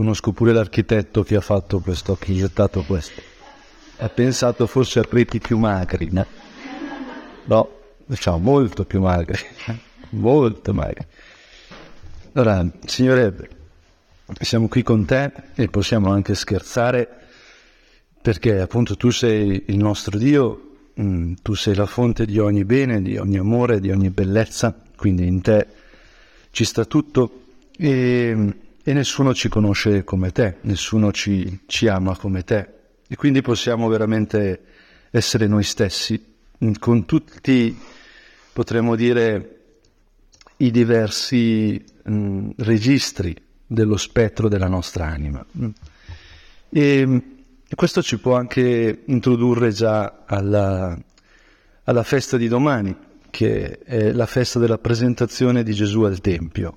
Conosco pure l'architetto che ha fatto questo, che ha gettato questo. Ha pensato forse a preti più magri, no? No, diciamo molto più magri, molto magri. Allora, Signore, siamo qui con Te e possiamo anche scherzare perché appunto Tu sei il nostro Dio, Tu sei la fonte di ogni bene, di ogni amore, di ogni bellezza, quindi in Te ci sta tutto e nessuno ci conosce come Te, nessuno ci ama come Te e quindi possiamo veramente essere noi stessi con tutti, potremmo dire, i diversi registri dello spettro della nostra anima. E questo ci può anche introdurre già alla festa di domani, che è la festa della presentazione di Gesù al Tempio.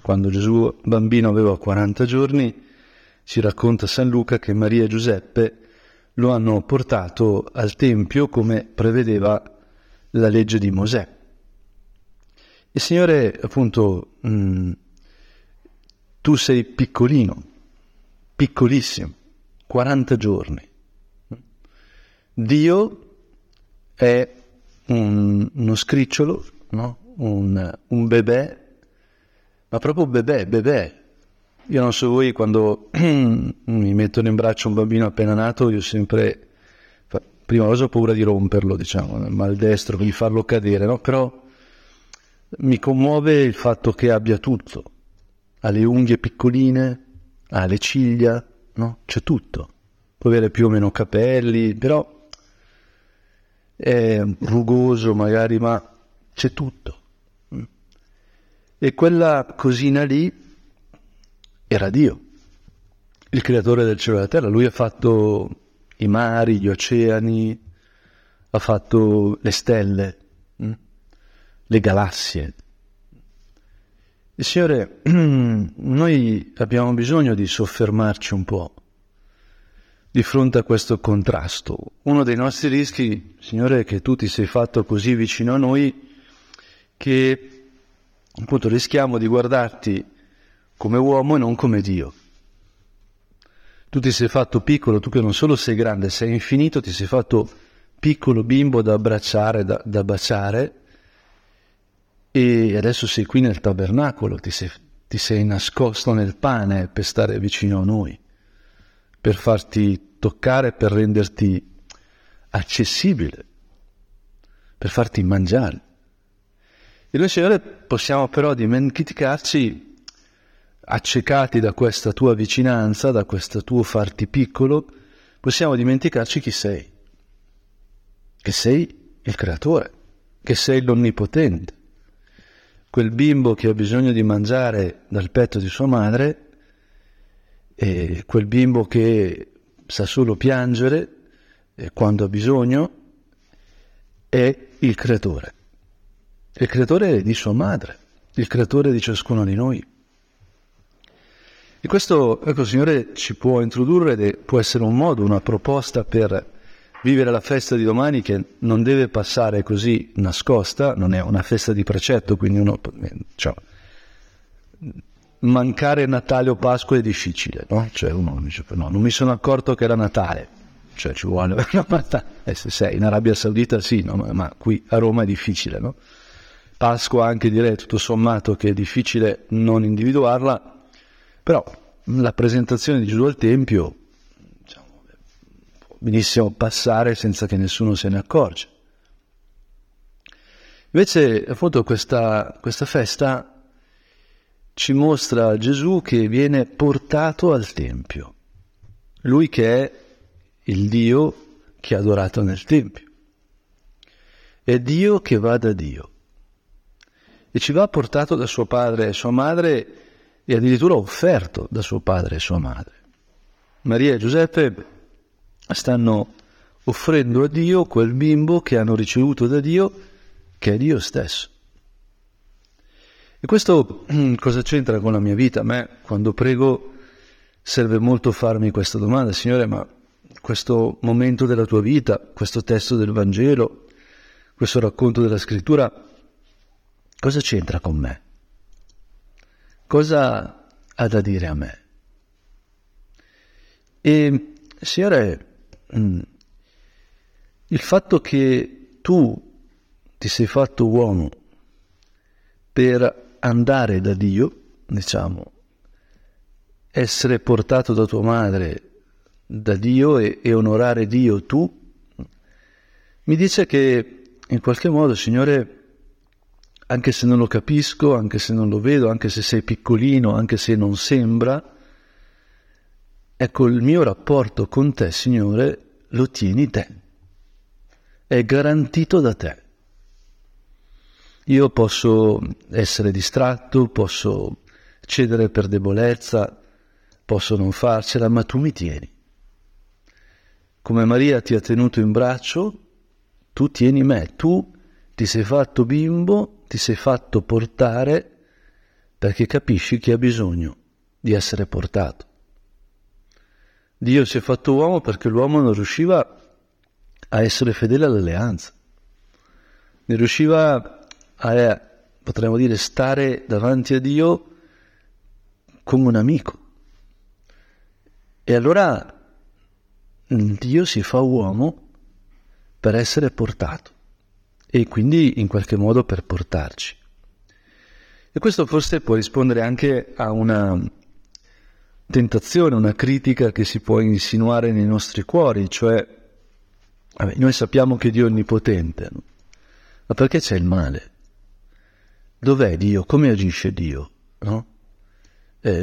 Quando Gesù bambino aveva 40 giorni, ci racconta San Luca che Maria e Giuseppe lo hanno portato al Tempio come prevedeva la legge di Mosè. Il Signore, appunto, Tu sei piccolino, piccolissimo, 40 giorni. Dio è uno scricciolo, no? Un bebè, ma proprio bebè. Io non so voi, quando mi mettono in braccio un bambino appena nato, io sempre, prima cosa ho paura di romperlo, diciamo, nel maldestro, di farlo cadere, no? Però mi commuove il fatto che abbia tutto, ha le unghie piccoline, ha le ciglia, no? C'è tutto, può avere più o meno capelli, però è rugoso magari, ma c'è tutto. E quella cosina lì era Dio, il creatore del cielo e della terra. Lui ha fatto i mari, gli oceani, ha fatto le stelle, le galassie. Signore, noi abbiamo bisogno di soffermarci un po' di fronte a questo contrasto. Uno dei nostri rischi, Signore, è che Tu ti sei fatto così vicino a noi che appunto rischiamo di guardarti come uomo e non come Dio. Tu ti sei fatto piccolo, Tu che non solo sei grande, sei infinito, ti sei fatto piccolo bimbo da abbracciare, da baciare. E adesso sei qui nel tabernacolo, ti sei nascosto nel pane per stare vicino a noi, per farti toccare, per renderti accessibile, per farti mangiare. E noi, Signore, possiamo però dimenticarci, accecati da questa Tua vicinanza, da questo Tuo farti piccolo, possiamo dimenticarci chi sei, che sei il Creatore, che sei l'Onnipotente. Quel bimbo che ha bisogno di mangiare dal petto di sua madre, e quel bimbo che sa solo piangere quando ha bisogno, è il Creatore. Il Creatore di sua madre, il Creatore di ciascuno di noi. E questo, ecco, Signore, ci può introdurre, può essere un modo, una proposta per vivere la festa di domani, che non deve passare così nascosta, non è una festa di precetto, quindi mancare Natale o Pasqua è difficile, no? Cioè uno dice, no, non mi sono accorto che era Natale, cioè ci vuole una mattina, se sei in Arabia Saudita sì, no? Ma qui a Roma è difficile, no? Pasqua anche, direi tutto sommato che è difficile non individuarla, però la presentazione di Gesù al Tempio benissimo passare senza che nessuno se ne accorge. Invece, appunto, questa festa ci mostra Gesù che viene portato al Tempio. Lui che è il Dio che è adorato nel Tempio. È Dio che va da Dio. E ci va portato da suo padre e sua madre e addirittura offerto da suo padre e sua madre. Maria e Giuseppe stanno offrendo a Dio quel bimbo che hanno ricevuto da Dio, che è Dio stesso. E questo cosa c'entra con la mia vita? A me, quando prego, serve molto farmi questa domanda: Signore, ma questo momento della Tua vita, questo testo del Vangelo, questo racconto della Scrittura, cosa c'entra con me? Cosa ha da dire a me? E Signore, il fatto che tu ti sei fatto uomo per andare da Dio, diciamo, essere portato da tua madre da Dio e onorare Dio tu, mi dice che in qualche modo, Signore, anche se non lo capisco, anche se non lo vedo, anche se sei piccolino, anche se non sembra, ecco, il mio rapporto con te, Signore, lo tieni te. È garantito da te. Io posso essere distratto, posso cedere per debolezza, posso non farcela, ma tu mi tieni. Come Maria ti ha tenuto in braccio, tu tieni me, tu ti sei fatto bimbo, ti sei fatto portare perché capisci che ha bisogno di essere portato. Dio si è fatto uomo perché l'uomo non riusciva a essere fedele all'alleanza, ne riusciva a, potremmo dire, stare davanti a Dio come un amico. E allora Dio si fa uomo per essere portato e quindi in qualche modo per portarci. E questo forse può rispondere anche a una tentazione, una critica che si può insinuare nei nostri cuori, cioè noi sappiamo che Dio è onnipotente, no? Ma perché c'è il male? Dov'è Dio? Come agisce Dio? No?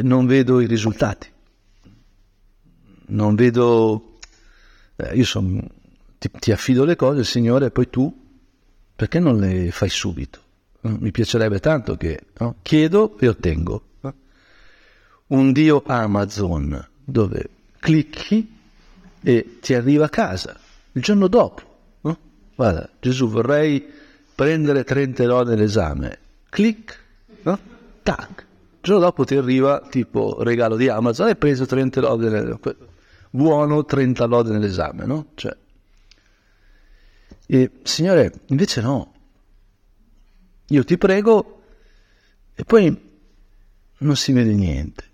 Non vedo i risultati, non vedo... Ti affido le cose, Signore, e poi tu perché non le fai subito? Mi piacerebbe tanto che... No? Chiedo e ottengo. Un Dio Amazon, dove clicchi e ti arriva a casa il giorno dopo, no? Guarda, Gesù, vorrei prendere 30 lode nell'esame, clic, no? Tac, il giorno dopo ti arriva tipo regalo di Amazon, hai preso 30 lode nell'esame, buono 30 lode nell'esame, no? Cioè. E Signore, invece no, io ti prego e poi non si vede niente.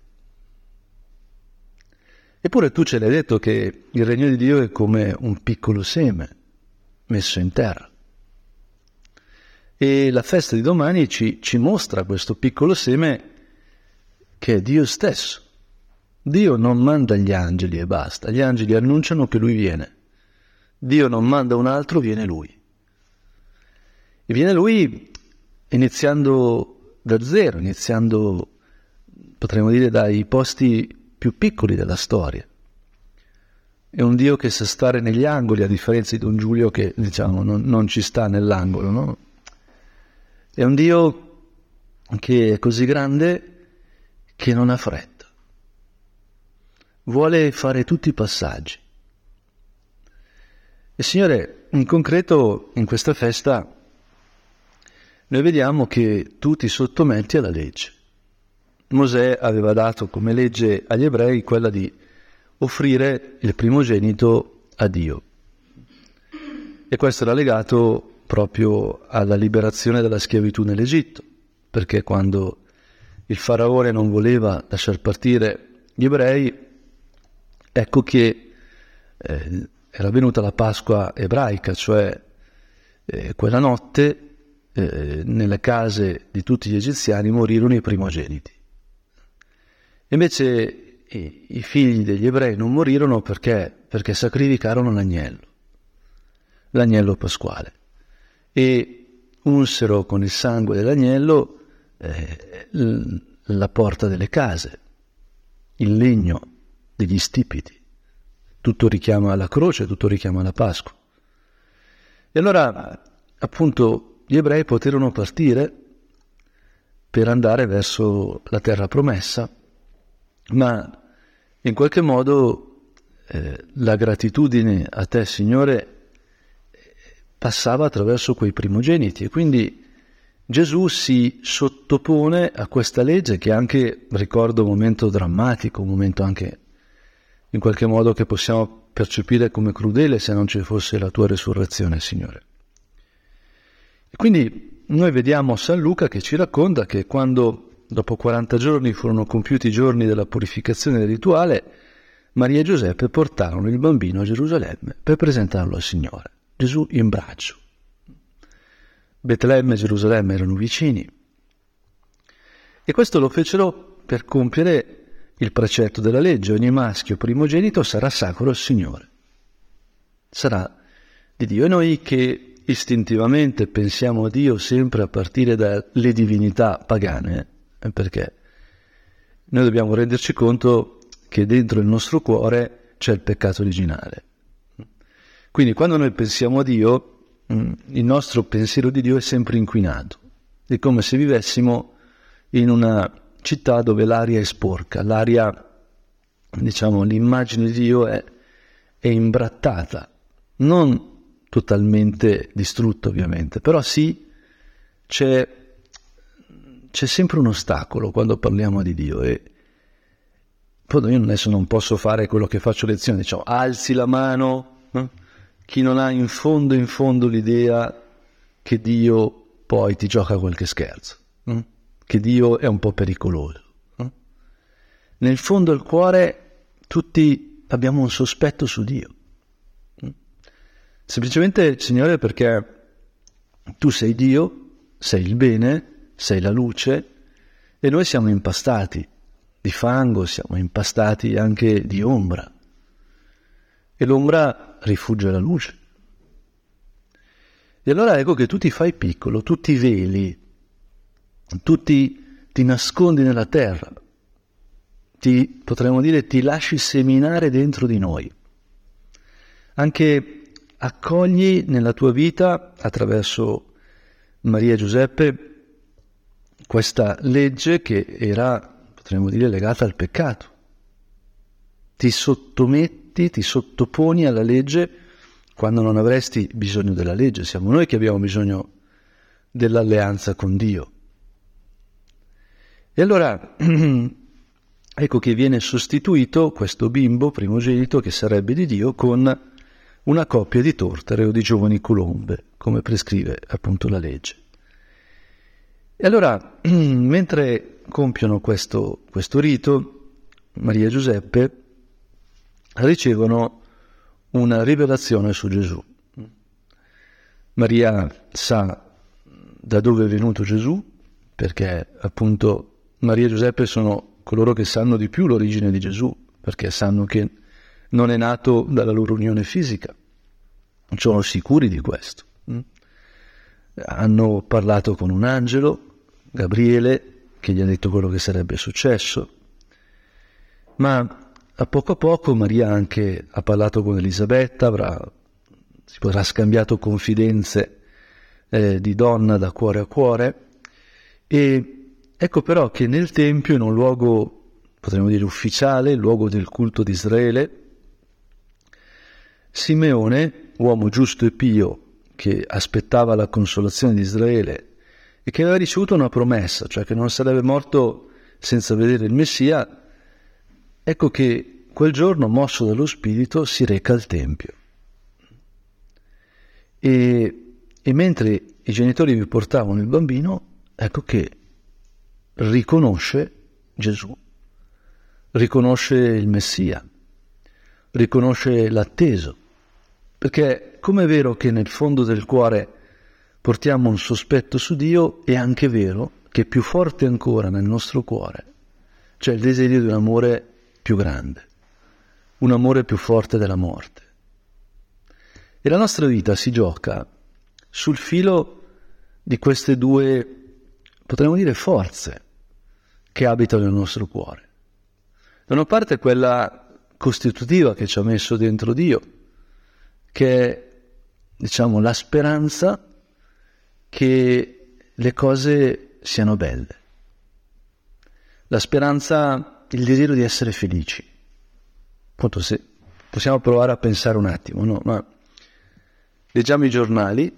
Eppure tu ce l'hai detto che il regno di Dio è come un piccolo seme messo in terra. E la festa di domani ci mostra questo piccolo seme che è Dio stesso. Dio non manda gli angeli e basta. Gli angeli annunciano che Lui viene. Dio non manda un altro, viene Lui. E viene Lui iniziando da zero, iniziando, potremmo dire, dai posti più piccoli della storia. È un Dio che sa stare negli angoli, a differenza di Don Giulio che, diciamo, non ci sta nell'angolo, no? È un Dio che è così grande che non ha fretta. Vuole fare tutti i passaggi. E Signore, in concreto, in questa festa, noi vediamo che tu ti sottometti alla legge. Mosè aveva dato come legge agli ebrei quella di offrire il primogenito a Dio. E questo era legato proprio alla liberazione dalla schiavitù nell'Egitto, perché quando il faraone non voleva lasciar partire gli ebrei, ecco che era venuta la Pasqua ebraica, cioè quella notte nelle case di tutti gli egiziani morirono i primogeniti. Invece i figli degli ebrei non morirono perché sacrificarono l'agnello pasquale, e unsero con il sangue dell'agnello la porta delle case, il legno degli stipiti. Tutto richiama alla croce, tutto richiama alla Pasqua. E allora, appunto, gli ebrei poterono partire per andare verso la terra promessa, ma in qualche modo la gratitudine a te, Signore, passava attraverso quei primogeniti, e quindi Gesù si sottopone a questa legge, che è anche, ricordo, un momento drammatico, un momento anche in qualche modo che possiamo percepire come crudele se non ci fosse la tua resurrezione, Signore. E quindi noi vediamo San Luca che ci racconta che quando dopo 40 giorni furono compiuti i giorni della purificazione rituale, Maria e Giuseppe portarono il bambino a Gerusalemme per presentarlo al Signore, Gesù in braccio. Betlemme e Gerusalemme erano vicini, e questo lo fecero per compiere il precetto della legge: ogni maschio primogenito sarà sacro al Signore, sarà di Dio. E noi che istintivamente pensiamo a Dio sempre a partire dalle divinità pagane, perché noi dobbiamo renderci conto che dentro il nostro cuore c'è il peccato originale. Quindi quando noi pensiamo a Dio, il nostro pensiero di Dio è sempre inquinato. È come se vivessimo in una città dove l'aria è sporca, l'aria, diciamo, l'immagine di Dio è imbrattata, non totalmente distrutta ovviamente, però sì, c'è sempre un ostacolo quando parliamo di Dio. E poi io adesso non posso fare quello che faccio lezione, diciamo, alzi la mano, chi non ha in fondo l'idea che Dio poi ti gioca qualche scherzo, che Dio è un po' pericoloso. Nel fondo del cuore tutti abbiamo un sospetto su Dio. Semplicemente, Signore, perché tu sei Dio, sei il bene, sei la luce, e noi siamo impastati di fango, siamo impastati anche di ombra. E l'ombra rifugge la luce. E allora ecco che tu ti fai piccolo, tu ti veli, tu ti nascondi nella terra, potremmo dire ti lasci seminare dentro di noi. Anche accogli nella tua vita, attraverso Maria e Giuseppe, questa legge che era, potremmo dire, legata al peccato. Ti sottometti, ti sottoponi alla legge quando non avresti bisogno della legge. Siamo noi che abbiamo bisogno dell'alleanza con Dio. E allora ecco che viene sostituito questo bimbo primogenito, che sarebbe di Dio, con una coppia di tortere o di giovani colombe, come prescrive appunto la legge. E allora, mentre compiono questo rito, Maria e Giuseppe ricevono una rivelazione su Gesù. Maria sa da dove è venuto Gesù, perché appunto Maria e Giuseppe sono coloro che sanno di più l'origine di Gesù, perché sanno che non è nato dalla loro unione fisica. Sono sicuri di questo. Hanno parlato con un angelo, Gabriele, che gli ha detto quello che sarebbe successo. Ma a poco Maria anche ha parlato con Elisabetta, si potrà scambiato confidenze di donna da cuore a cuore. E ecco però che nel Tempio, in un luogo, potremmo dire, ufficiale, il luogo del culto di Israele, Simeone, uomo giusto e pio, che aspettava la consolazione di Israele e che aveva ricevuto una promessa, cioè che non sarebbe morto senza vedere il Messia, ecco che quel giorno, mosso dallo Spirito, si reca al Tempio. E mentre i genitori vi portavano il bambino, ecco che riconosce Gesù, riconosce il Messia, riconosce l'atteso, perché come è vero che nel fondo del cuore portiamo un sospetto su Dio, è anche vero che più forte ancora nel nostro cuore c'è il desiderio di un amore più grande, un amore più forte della morte. E la nostra vita si gioca sul filo di queste due, potremmo dire, forze che abitano nel nostro cuore. Da una parte quella costitutiva che ci ha messo dentro Dio, che è, diciamo, la speranza che le cose siano belle, la speranza, il desiderio di essere felici. Appunto, se possiamo provare a pensare un attimo, no? Ma leggiamo i giornali.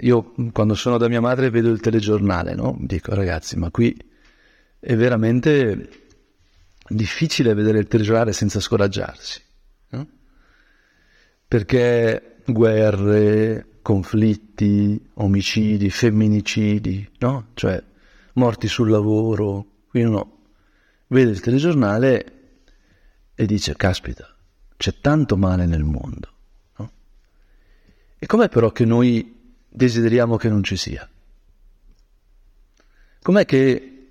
Io quando sono da mia madre vedo il telegiornale, no? Dico, ragazzi, ma qui è veramente difficile vedere il telegiornale senza scoraggiarsi, no? Perché guerre, conflitti, omicidi, femminicidi, no? Cioè morti sul lavoro. Quindi uno vede il telegiornale e dice, caspita, c'è tanto male nel mondo, no? E com'è però che noi desideriamo che non ci sia? Com'è che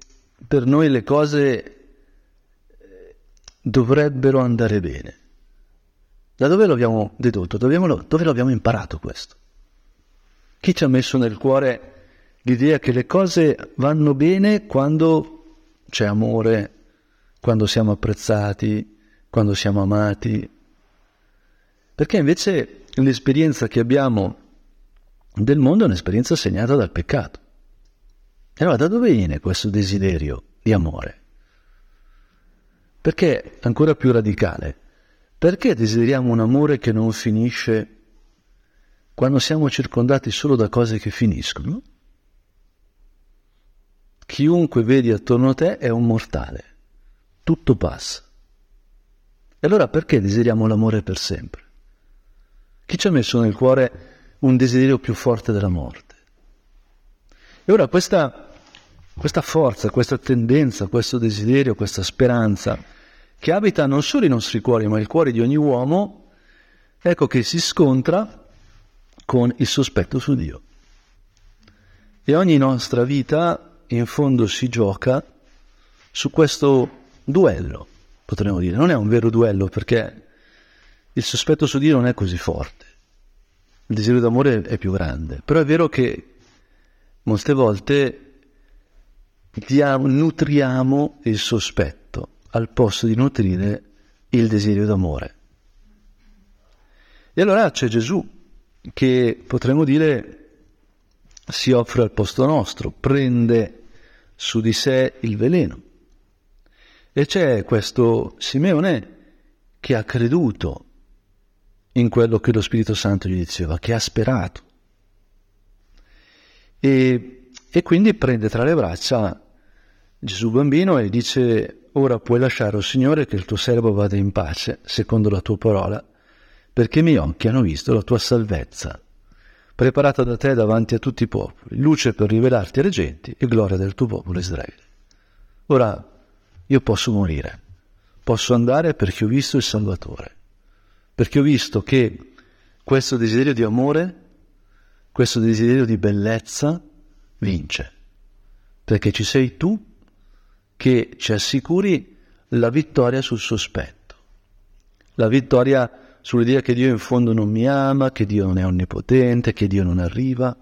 per noi le cose dovrebbero andare bene? Da dove lo abbiamo dedotto? Dove lo abbiamo imparato questo? Chi ci ha messo nel cuore l'idea che le cose vanno bene quando c'è amore, quando siamo apprezzati, quando siamo amati? Perché invece l'esperienza che abbiamo del mondo è un'esperienza segnata dal peccato. E allora da dove viene questo desiderio di amore? Perché, ancora più radicale, perché desideriamo un amore che non finisce quando siamo circondati solo da cose che finiscono? Chiunque vedi attorno a te è un mortale, tutto passa. E allora perché desideriamo l'amore per sempre? Chi ci ha messo nel cuore un desiderio più forte della morte? E ora questa forza, questa tendenza, questo desiderio, questa speranza che abita non solo i nostri cuori ma il cuore di ogni uomo, ecco che si scontra con il sospetto su Dio. E ogni nostra vita in fondo si gioca su questo duello, potremmo dire. Non è un vero duello perché il sospetto su Dio non è così forte, il desiderio d'amore è più grande, però è vero che molte volte nutriamo il sospetto al posto di nutrire il desiderio d'amore. E allora c'è Gesù che, potremmo dire, si offre al posto nostro, prende su di sé il veleno. E c'è questo Simeone che ha creduto in quello che lo Spirito Santo gli diceva, che ha sperato. E quindi prende tra le braccia Gesù bambino e dice, ora puoi lasciare, o Signore, che il tuo servo vada in pace, secondo la tua parola, perché i miei occhi hanno visto la tua salvezza, preparata da te davanti a tutti i popoli, luce per rivelarti ai reggenti e gloria del tuo popolo Israele. Ora io posso morire, posso andare perché ho visto il Salvatore, perché ho visto che questo desiderio di amore, questo desiderio di bellezza, vince, perché ci sei tu che ci assicuri la vittoria sul sospetto, la vittoria sull'idea che Dio in fondo non mi ama, che Dio non è onnipotente, che Dio non arriva.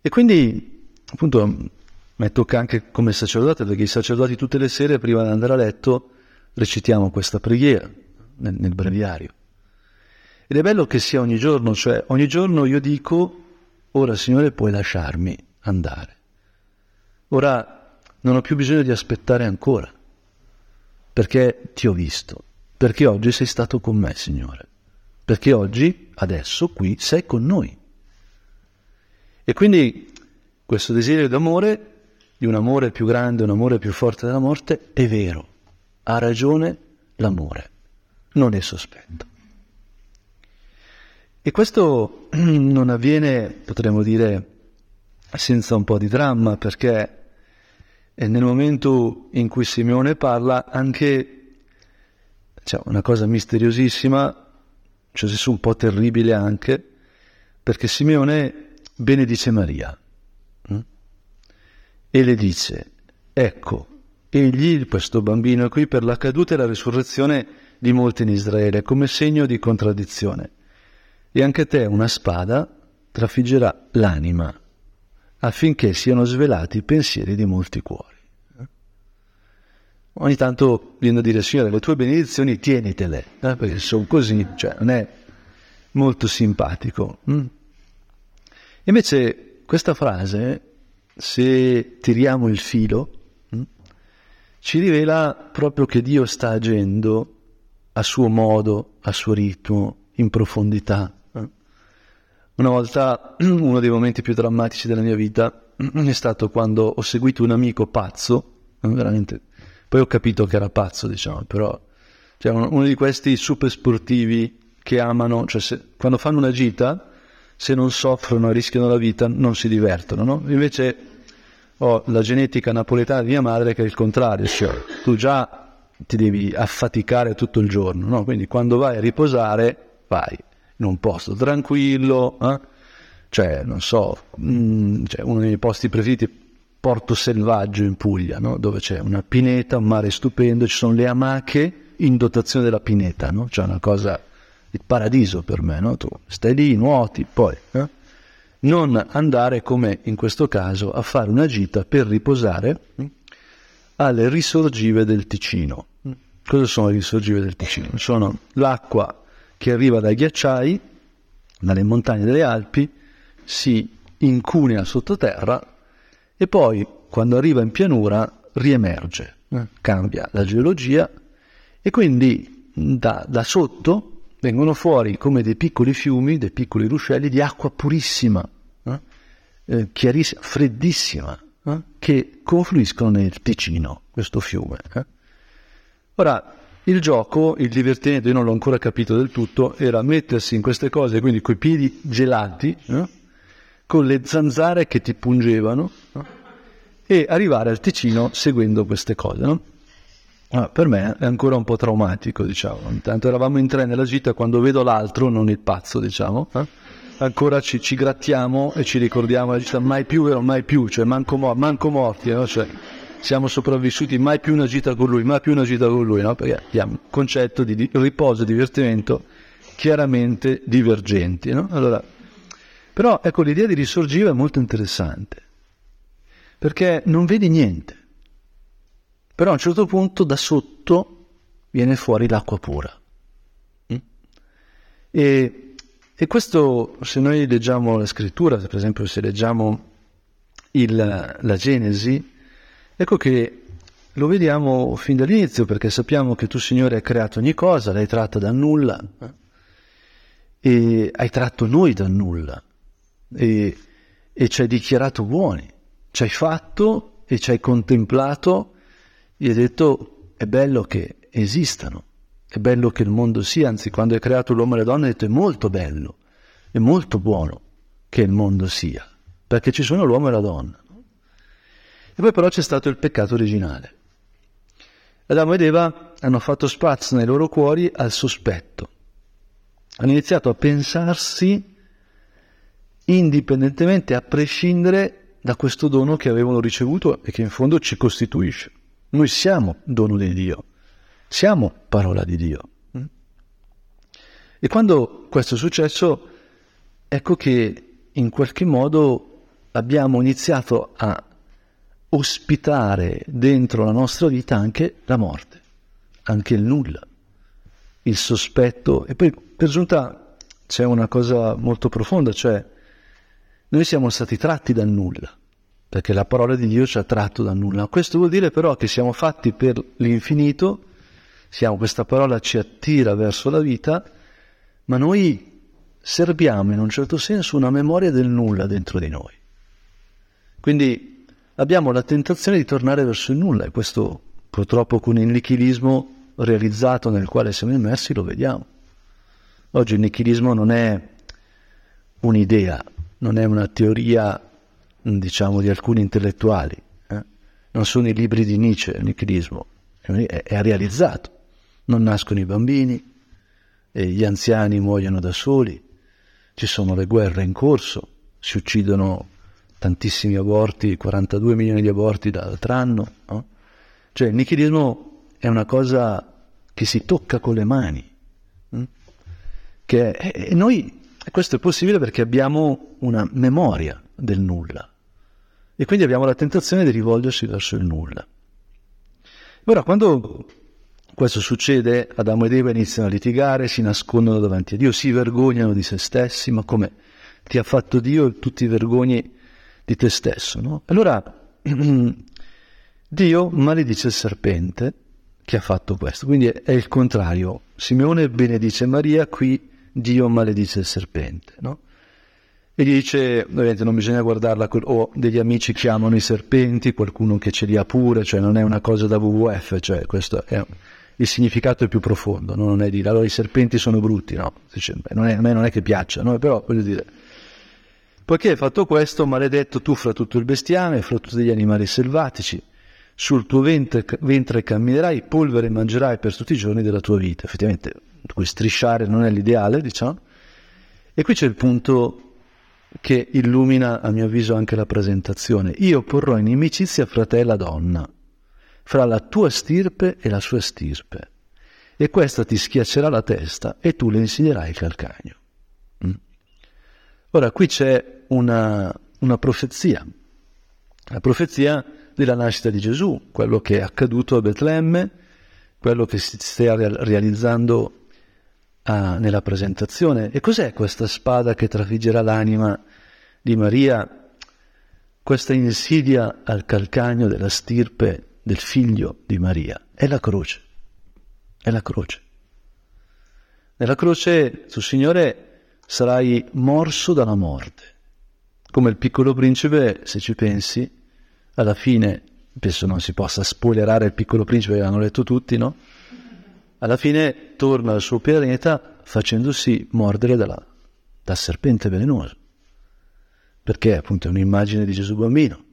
E quindi, appunto, mi tocca anche come sacerdote, perché i sacerdoti tutte le sere prima di andare a letto recitiamo questa preghiera nel breviario. Ed è bello che sia ogni giorno, cioè ogni giorno io dico, ora Signore puoi lasciarmi andare. Ora non ho più bisogno di aspettare ancora, perché ti ho visto, perché oggi sei stato con me, Signore, perché oggi, adesso, qui, sei con noi. E quindi questo desiderio d'amore, di un amore più grande, un amore più forte della morte, è vero, ha ragione l'amore, non il sospetto. E questo non avviene, potremmo dire, senza un po' di dramma, perché nel momento in cui Simeone parla, anche, cioè, una cosa misteriosissima, cioè un po' terribile anche, perché Simeone benedice Maria e le dice, ecco, egli, questo bambino qui, per la caduta e la risurrezione di molti in Israele, come segno di contraddizione. E anche te una spada trafiggerà l'anima, affinché siano svelati i pensieri di molti cuori. Ogni tanto viene a dire, Signore, le tue benedizioni tienitele, perché sono così, cioè non è molto simpatico. Invece questa frase, se tiriamo il filo, ci rivela proprio che Dio sta agendo a suo modo, a suo ritmo, in profondità. Una volta, uno dei momenti più drammatici della mia vita è stato quando ho seguito un amico pazzo, veramente, poi ho capito che era pazzo, diciamo, però, cioè, uno di questi super sportivi che amano, cioè quando fanno una gita, se non soffrono e rischiano la vita, non si divertono, no? Invece ho la genetica napoletana di mia madre che è il contrario, cioè, tu già ti devi affaticare tutto il giorno, no? Quindi quando vai a riposare, vai in un posto tranquillo, eh? Cioè non so, cioè, uno dei miei posti preferiti, Porto Selvaggio in Puglia, no? Dove c'è una pineta, un mare stupendo, ci sono le amache in dotazione della pineta, no? C'è una cosa, il paradiso per me, no? Tu stai lì, nuoti, poi non andare, come in questo caso, a fare una gita per riposare alle risorgive del Ticino. Cosa sono le risorgive del Ticino? Sono l'acqua che arriva dai ghiacciai, dalle montagne delle Alpi, si incunea sottoterra e poi, quando arriva in pianura, riemerge, cambia la geologia e quindi da sotto vengono fuori come dei piccoli fiumi, dei piccoli ruscelli di acqua purissima, chiarissima, freddissima, che confluiscono nel Ticino, questo fiume. Ora, il gioco, il divertimento, io non l'ho ancora capito del tutto, era mettersi in queste cose, quindi coi piedi gelati, con le zanzare che ti pungevano, e arrivare al Ticino seguendo queste cose, no? Ah, per me è ancora un po' traumatico, diciamo. Intanto eravamo in tre nella gita, quando vedo l'altro, non il pazzo, diciamo, ancora ci grattiamo e ci ricordiamo la gita, mai più, vero, mai più, cioè manco morti, no? Cioè, siamo sopravvissuti, mai più una gita con lui, no? Perché abbiamo un concetto di riposo e divertimento chiaramente divergenti, no? Allora, però ecco, l'idea di risorgiva è molto interessante, perché non vedi niente, però a un certo punto da sotto viene fuori l'acqua pura. E questo, se noi leggiamo la scrittura, per esempio se leggiamo la Genesi, ecco che lo vediamo fin dall'inizio, perché sappiamo che tu, Signore, hai creato ogni cosa, l'hai tratta dal nulla, e hai tratto noi dal nulla, e ci hai dichiarato buoni, ci hai fatto e ci hai contemplato e hai detto: è bello che esistano, è bello che il mondo sia. Anzi, quando hai creato l'uomo e la donna hai detto: è molto bello, è molto buono che il mondo sia, perché ci sono l'uomo e la donna. E poi però c'è stato il peccato originale. Adamo ed Eva hanno fatto spazio nei loro cuori al sospetto, hanno iniziato a pensarsi indipendentemente, a prescindere da questo dono che avevano ricevuto e che in fondo ci costituisce. Noi siamo dono di Dio, siamo parola di Dio. E quando questo è successo, ecco che in qualche modo abbiamo iniziato a ospitare dentro la nostra vita anche la morte, anche il nulla, il sospetto. E poi, per giunta, c'è una cosa molto profonda, cioè noi siamo stati tratti dal nulla, perché la parola di Dio ci ha tratto dal nulla. Questo vuol dire però che siamo fatti per l'infinito, questa parola ci attira verso la vita, ma noi serbiamo in un certo senso una memoria del nulla dentro di noi. Quindi abbiamo la tentazione di tornare verso il nulla, e questo purtroppo con il nichilismo realizzato nel quale siamo immersi lo vediamo. Oggi il nichilismo non è un'idea, non è una teoria, diciamo, di alcuni intellettuali, non sono i libri di Nietzsche. Il nichilismo è realizzato, non nascono i bambini, e gli anziani muoiono da soli, ci sono le guerre in corso, si uccidono tantissimi aborti, 42 milioni di aborti dall'altro anno, no? Cioè il nichilismo è una cosa che si tocca con le mani, e noi... E questo è possibile perché abbiamo una memoria del nulla, e quindi abbiamo la tentazione di rivolgersi verso il nulla. Ora, quando questo succede, Adamo ed Eva iniziano a litigare, si nascondono davanti a Dio, si vergognano di se stessi. Ma come ti ha fatto Dio, tu ti vergogni di te stesso, no? Allora Dio maledice il serpente che ha fatto questo, quindi è il contrario. Simeone benedice Maria, qui Dio maledice il serpente, no? E gli dice, ovviamente non bisogna guardarla, degli amici chiamano i serpenti, qualcuno che ce li ha pure, cioè non è una cosa da WWF, cioè questo è, il significato è più profondo, no? Non è dire, allora i serpenti sono brutti, no? Dice, beh, a me non è che piaccia, no? Però voglio dire, poiché hai fatto questo, maledetto tu fra tutto il bestiame, fra tutti gli animali selvatici, sul tuo ventre camminerai, polvere mangerai per tutti i giorni della tua vita. Effettivamente, strisciare non è l'ideale, diciamo. E qui c'è il punto che illumina, a mio avviso, anche la presentazione. Io porrò inimicizia fra te e la donna, fra la tua stirpe e la sua stirpe, e questa ti schiaccerà la testa e tu le insiderai il calcagno. Ora, qui c'è una profezia, la profezia della nascita di Gesù, quello che è accaduto a Betlemme, quello che si sta realizzando nella presentazione. E cos'è questa spada che trafiggerà l'anima di Maria, questa insidia al calcagno della stirpe del figlio di Maria? È la croce, è la croce. Nella croce tu, Signore, sarai morso dalla morte, come il piccolo principe. Se ci pensi, alla fine, penso non si possa spoilerare il piccolo principe, l'hanno letto tutti, no? Alla fine torna al suo pianeta facendosi mordere dal serpente velenoso, perché appunto è un'immagine di Gesù bambino.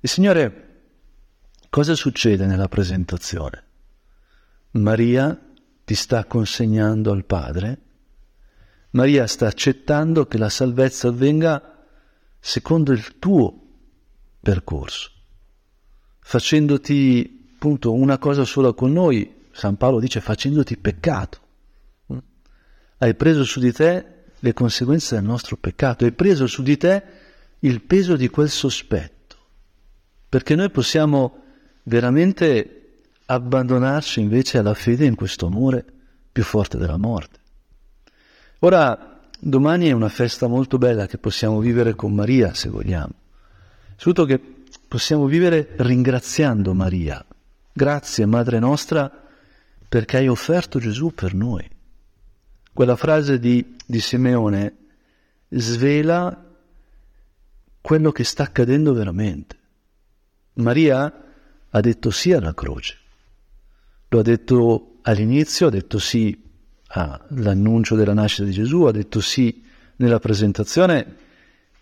E Signore, cosa succede nella presentazione? Maria ti sta consegnando al Padre, Maria sta accettando che la salvezza avvenga secondo il tuo percorso, facendoti appunto una cosa sola con noi. San Paolo dice: facendoti peccato, hai preso su di te le conseguenze del nostro peccato, hai preso su di te il peso di quel sospetto, perché noi possiamo veramente abbandonarci invece alla fede in questo amore più forte della morte. Ora, domani è una festa molto bella che possiamo vivere con Maria, se vogliamo, soprattutto che possiamo vivere ringraziando Maria. Grazie, Madre nostra, perché hai offerto Gesù per noi. Quella frase di Simeone svela quello che sta accadendo veramente. Maria ha detto sì alla croce, lo ha detto all'inizio, ha detto sì all'annuncio della nascita di Gesù, ha detto sì nella presentazione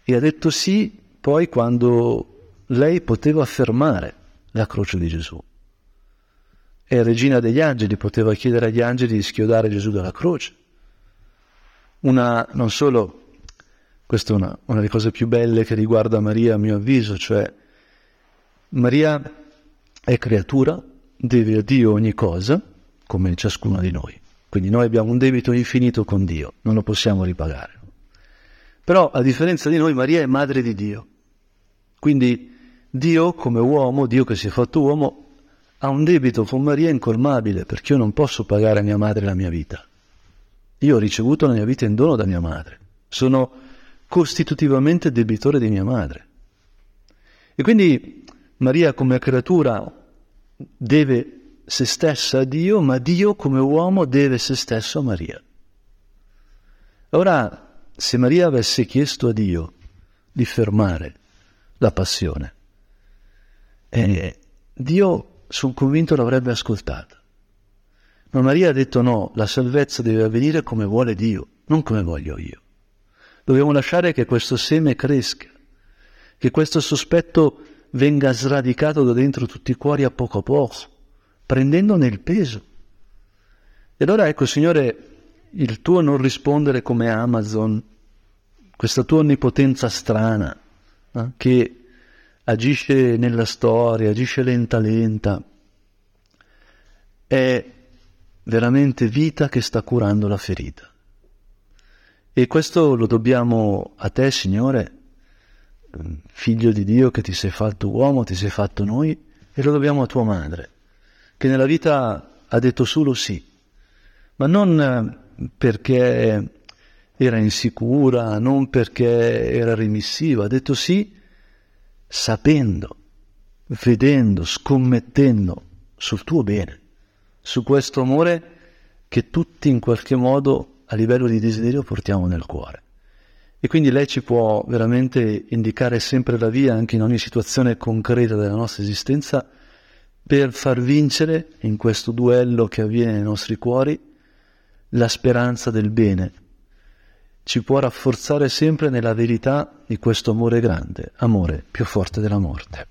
e ha detto sì poi quando lei poteva affermare la croce di Gesù. È regina degli angeli, poteva chiedere agli angeli di schiodare Gesù dalla croce. Non solo, questa è una delle cose più belle che riguarda Maria, a mio avviso, cioè Maria è creatura, deve a Dio ogni cosa, come ciascuno di noi. Quindi noi abbiamo un debito infinito con Dio, non lo possiamo ripagare. Però, a differenza di noi, Maria è madre di Dio. Quindi Dio, come uomo, Dio che si è fatto uomo, ha un debito con Maria incolmabile, perché io non posso pagare a mia madre la mia vita. Io ho ricevuto la mia vita in dono da mia madre. Sono costitutivamente debitore di mia madre. E quindi Maria come creatura deve se stessa a Dio, ma Dio come uomo deve se stesso a Maria. Ora, se Maria avesse chiesto a Dio di fermare la passione, Dio, sono convinto, l'avrebbe ascoltata. Ma Maria ha detto no, la salvezza deve avvenire come vuole Dio, non come voglio io. Dobbiamo lasciare che questo seme cresca, che questo sospetto venga sradicato da dentro tutti i cuori a poco, prendendone il peso. E allora ecco, Signore, il tuo non rispondere come Amazon, questa tua onnipotenza strana, che agisce nella storia, agisce lenta, è veramente vita che sta curando la ferita. E questo lo dobbiamo a te, Signore, figlio di Dio che ti sei fatto uomo, ti sei fatto noi, e lo dobbiamo a tua madre, che nella vita ha detto solo sì, ma non perché era insicura, non perché era remissiva, ha detto sì sapendo, vedendo, scommettendo sul tuo bene, su questo amore che tutti in qualche modo a livello di desiderio portiamo nel cuore. E quindi lei ci può veramente indicare sempre la via, anche in ogni situazione concreta della nostra esistenza, per far vincere in questo duello che avviene nei nostri cuori la speranza del bene. Ci può rafforzare sempre nella verità di questo amore grande, amore più forte della morte.